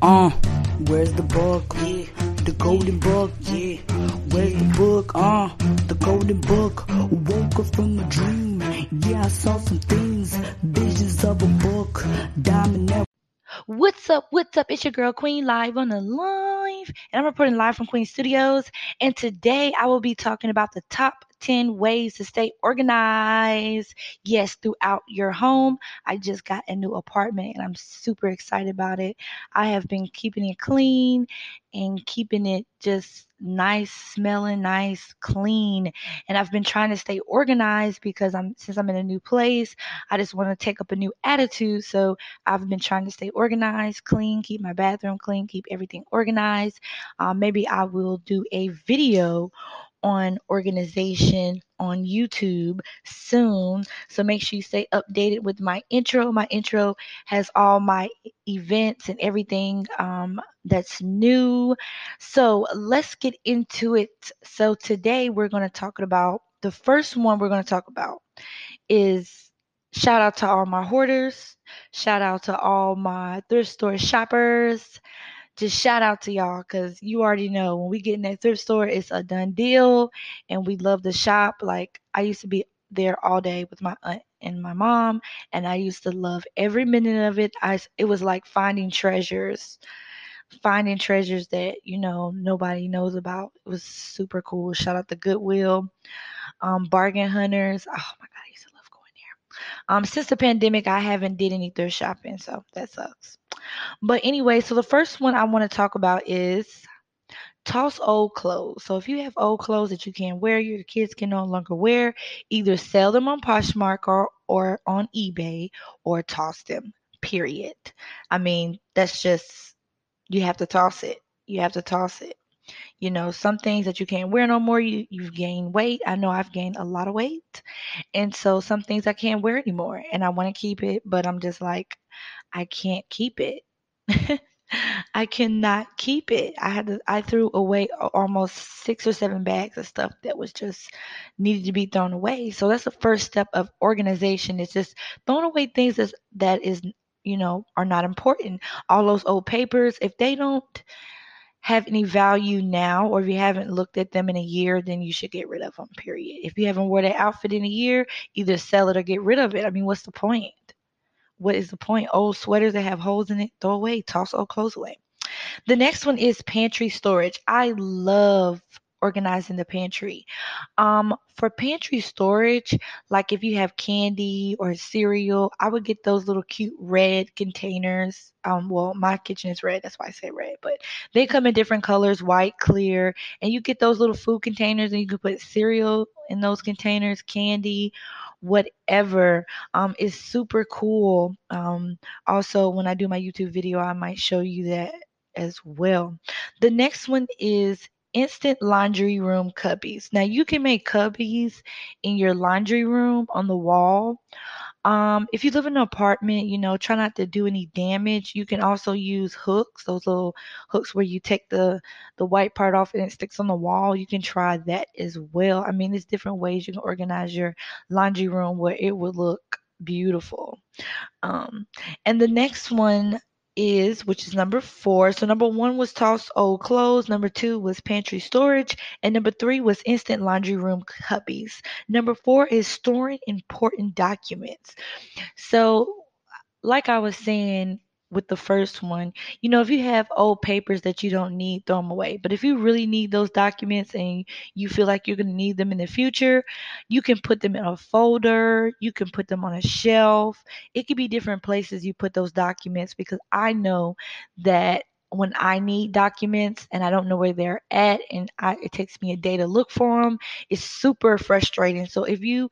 Where's the book? Yeah, the golden book. Yeah, where's the book? The golden book. Woke up from a dream. Yeah, I saw some things. Visions of a book. Diamond. What's up? It's your girl Queen live on the live, and I'm reporting live from Queen Studios. And today I will be talking about the top 10 ways to stay organized, yes, throughout your home. I just got a new apartment and I'm super excited about it. I have been keeping it clean and keeping it just nice smelling, nice, clean. And I've been trying to stay organized because since I'm in a new place, I just want to take up a new attitude. So I've been trying to stay organized, clean, keep my bathroom clean, keep everything organized. Maybe I will do a video on organization on YouTube soon, so make sure you stay updated with my intro. My intro has all my events and everything that's new. So let's get into it. So today we're going to talk about the first one we're going to talk about is shout out to all my hoarders, shout out to all my thrift store shoppers. Just shout out to y'all, because you already know when we get in that thrift store, it's a done deal and we love to shop. Like, I used to be there all day with my aunt and my mom, and I used to love every minute of it. It was like finding treasures that, you know, nobody knows about. It was super cool. Shout out to Goodwill, Bargain Hunters. Oh my God, I used to love going there. Since the pandemic, I haven't did any thrift shopping, so that sucks. But anyway, so the first one I want to talk about is toss old clothes. So if you have old clothes that you can't wear, your kids can no longer wear, either sell them on Poshmark or on eBay, or toss them, period. I mean, that's just, you have to toss it. You have to toss it. You know, some things that you can't wear no more, you've gained weight. I know I've gained a lot of weight. And so some things I can't wear anymore and I want to keep it, but I'm just like, I can't keep it. I cannot keep it. I threw away almost 6 or 7 bags of stuff that was just needed to be thrown away. So that's the first step of organization. It's just throwing away things that is, you know, are not important. All those old papers, if they don't have any value now, or if you haven't looked at them in a year, then you should get rid of them, period. If you haven't worn that outfit in a year, either sell it or get rid of it. I mean, what's the point? What is the point? Old sweaters that have holes in it, throw away. Toss old clothes away. The next one is pantry storage. I love organizing the pantry. For pantry storage, like if you have candy or cereal, I would get those little cute red containers. Well, my kitchen is red, that's why I say red, but they come in different colors, white, clear, and you get those little food containers and you can put cereal in those containers, candy, whatever. It's super cool. Also, when I do my YouTube video, I might show you that as well. The next one is instant laundry room cubbies. Now you can make cubbies in your laundry room on the wall. If you live in an apartment, you know, try not to do any damage. You can also use hooks, those little hooks where you take the white part off and it sticks on the wall. You can try that as well. I mean, there's different ways you can organize your laundry room where it would look beautiful. And the next one is, which is number 4. So number 1 was toss old clothes, number 2 was pantry storage, and number 3 was instant laundry room cubbies. Number 4 is storing important documents. So like I was saying with the first one, you know, if you have old papers that you don't need, throw them away. But if you really need those documents and you feel like you're going to need them in the future, you can put them in a folder. You can put them on a shelf. It could be different places you put those documents, because I know that when I need documents and I don't know where they're at, and it takes me a day to look for them, it's super frustrating. So if you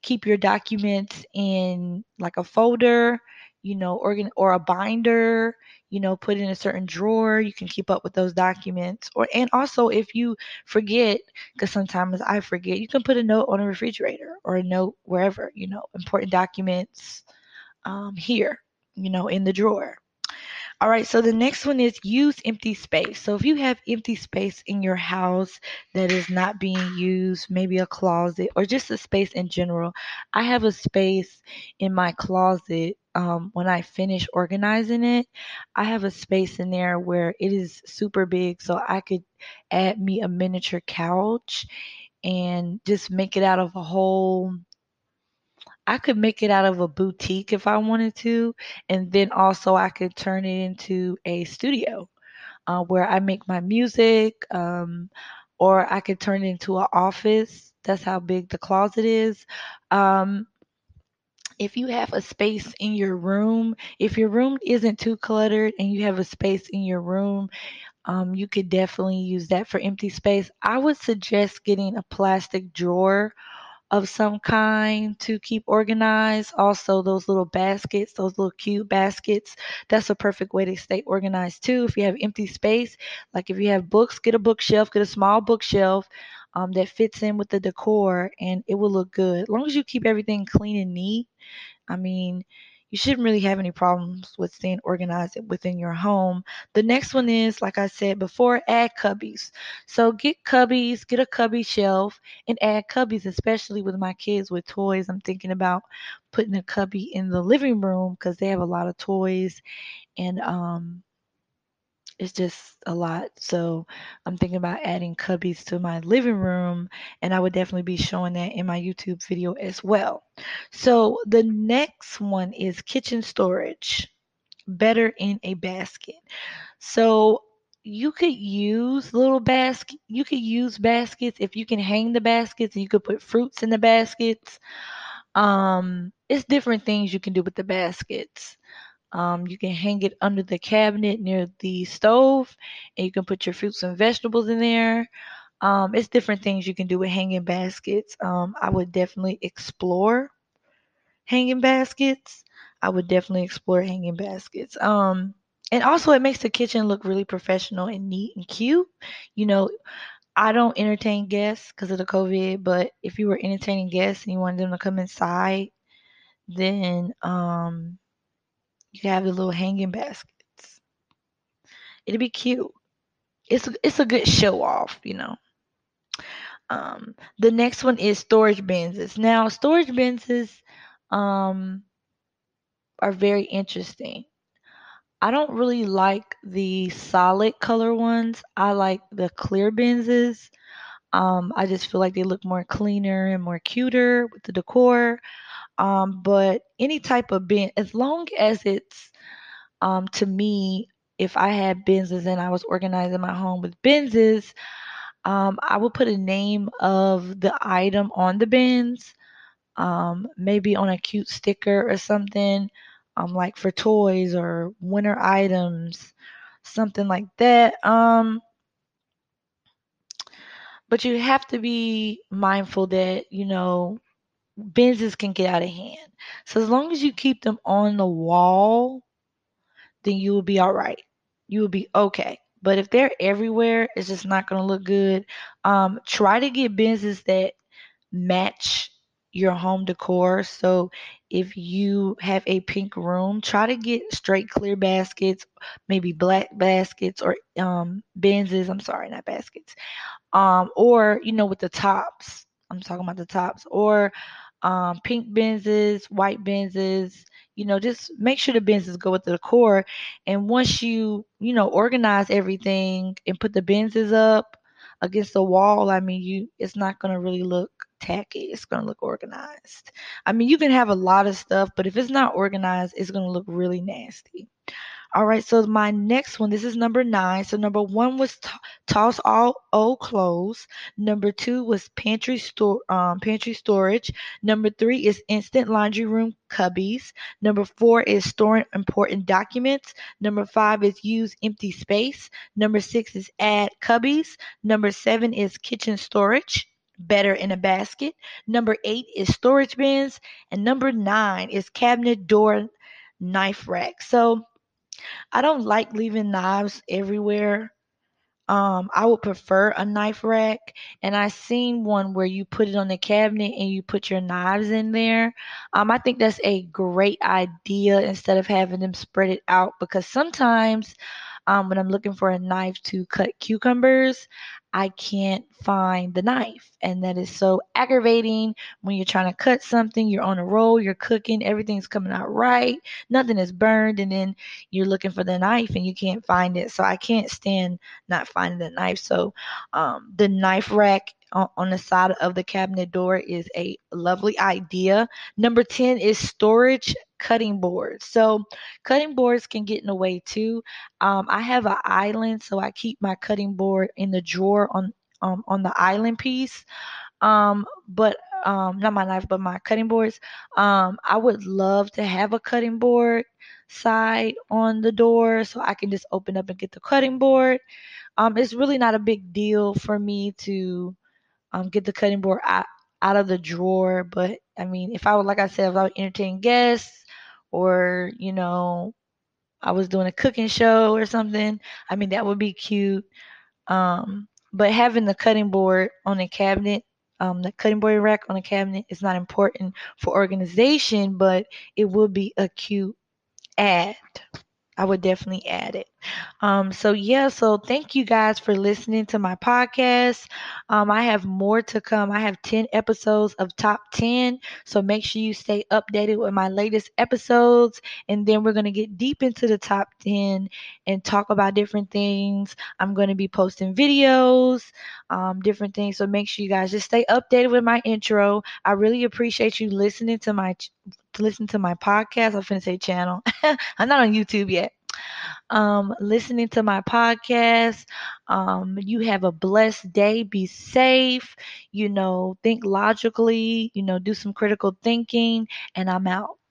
keep your documents in like a folder, you know, or a binder, you know, put in a certain drawer, you can keep up with those documents. And also if you forget, because sometimes I forget, you can put a note on a refrigerator or a note wherever, you know, important documents here, you know, in the drawer. All right, so the next one is use empty space. So if you have empty space in your house that is not being used, maybe a closet or just a space in general. I have a space in my closet when I finish organizing it, I have a space in there where it is super big, so I could add me a miniature couch and just make it out of a whole, I could make it out of a boutique if I wanted to, and then also I could turn it into a studio where I make my music, or I could turn it into an office. That's how big the closet is. If you have a space in your room, if your room isn't too cluttered and you have a space in your room, you could definitely use that for empty space. I would suggest getting a plastic drawer of some kind to keep organized. Also, those little baskets, those little cute baskets, that's a perfect way to stay organized too. If you have empty space, like if you have books, get a bookshelf, get a small bookshelf that fits in with the decor, and it will look good. As long as you keep everything clean and neat, I mean, you shouldn't really have any problems with staying organized within your home. The next one is, like I said before, add cubbies. So get cubbies, get a cubby shelf, and add cubbies, especially with my kids with toys. I'm thinking about putting a cubby in the living room because they have a lot of toys, and it's just a lot. So I'm thinking about adding cubbies to my living room, and I would definitely be showing that in my YouTube video as well. So the next one is kitchen storage, better in a basket. So you could use little basket. You could use baskets if you can hang the baskets, and you could put fruits in the baskets. It's different things you can do with the baskets. You can hang it under the cabinet near the stove, and you can put your fruits and vegetables in there. It's different things you can do with hanging baskets. I would definitely explore hanging baskets. And also, it makes the kitchen look really professional and neat and cute. You know, I don't entertain guests because of the COVID, but if you were entertaining guests and you wanted them to come inside, then you can have the little hanging baskets. It'll be cute. It's a good show off, you know. The next one is storage bins. Now, storage bins are very interesting. I don't really like the solid color ones. I like the clear bins. I just feel like they look more cleaner and more cuter with the decor. But any type of bin, as long as it's, to me, if I had bins and I was organizing my home with bins, I would put a name of the item on the bins, maybe on a cute sticker or something, like for toys or winter items, something like that. But you have to be mindful that, you know, bins can get out of hand. So as long as you keep them on the wall, then you will be all right. You will be okay. But if they're everywhere, it's just not going to look good. Try to get bins that match your home decor. So if you have a pink room, try to get straight clear baskets, maybe black baskets or bins. I'm sorry, not baskets. Or, you know, with the tops. I'm talking about the tops, or pink bins, white bins, you know, just make sure the bins go with the decor. And once you know, organize everything and put the bins up against the wall, I mean, it's not going to really look tacky. It's going to look organized. I mean, you can have a lot of stuff, but if it's not organized, it's going to look really nasty. All right. So my next one, this is number 9. So number 1 was toss all old clothes. Number 2 was pantry storage. Number 3 is instant laundry room cubbies. Number 4 is storing important documents. Number 5 is use empty space. Number 6 is add cubbies. Number 7 is kitchen storage, better in a basket. Number 8 is storage bins. And number 9 is cabinet door knife rack. So I don't like leaving knives everywhere. I would prefer a knife rack, and I seen one where you put it on the cabinet and you put your knives in there. I think that's a great idea instead of having them spread it out, because sometimes When I'm looking for a knife to cut cucumbers, I can't find the knife. And that is so aggravating when you're trying to cut something, you're on a roll, you're cooking, everything's coming out right, nothing is burned, and then you're looking for the knife and you can't find it. So I can't stand not finding the knife. So the knife rack on the side of the cabinet door is a lovely idea. Number 10 is storage cutting boards. So cutting boards can get in the way too. I have an island, so I keep my cutting board in the drawer on the island piece. Not my knife, but my cutting boards. I would love to have a cutting board side on the door so I can just open up and get the cutting board. It's really not a big deal for me to get the cutting board out of the drawer. But I mean, if I would, like I said, if I would entertain guests or, you know, I was doing a cooking show or something, I mean, that would be cute. But having the cutting board on a cabinet, the cutting board rack on a cabinet is not important for organization, but it would be a cute add. I would definitely add it. So thank you guys for listening to my podcast. I have more to come. I have 10 episodes of Top 10. So make sure you stay updated with my latest episodes. And then we're going to get deep into the Top 10 and talk about different things. I'm going to be posting videos, different things. So make sure you guys just stay updated with my intro. I really appreciate you listening to my podcast. I'm finna say channel. I'm not on YouTube yet. Listening to my podcast. You have a blessed day. Be safe. You know, think logically. You know, do some critical thinking. And I'm out.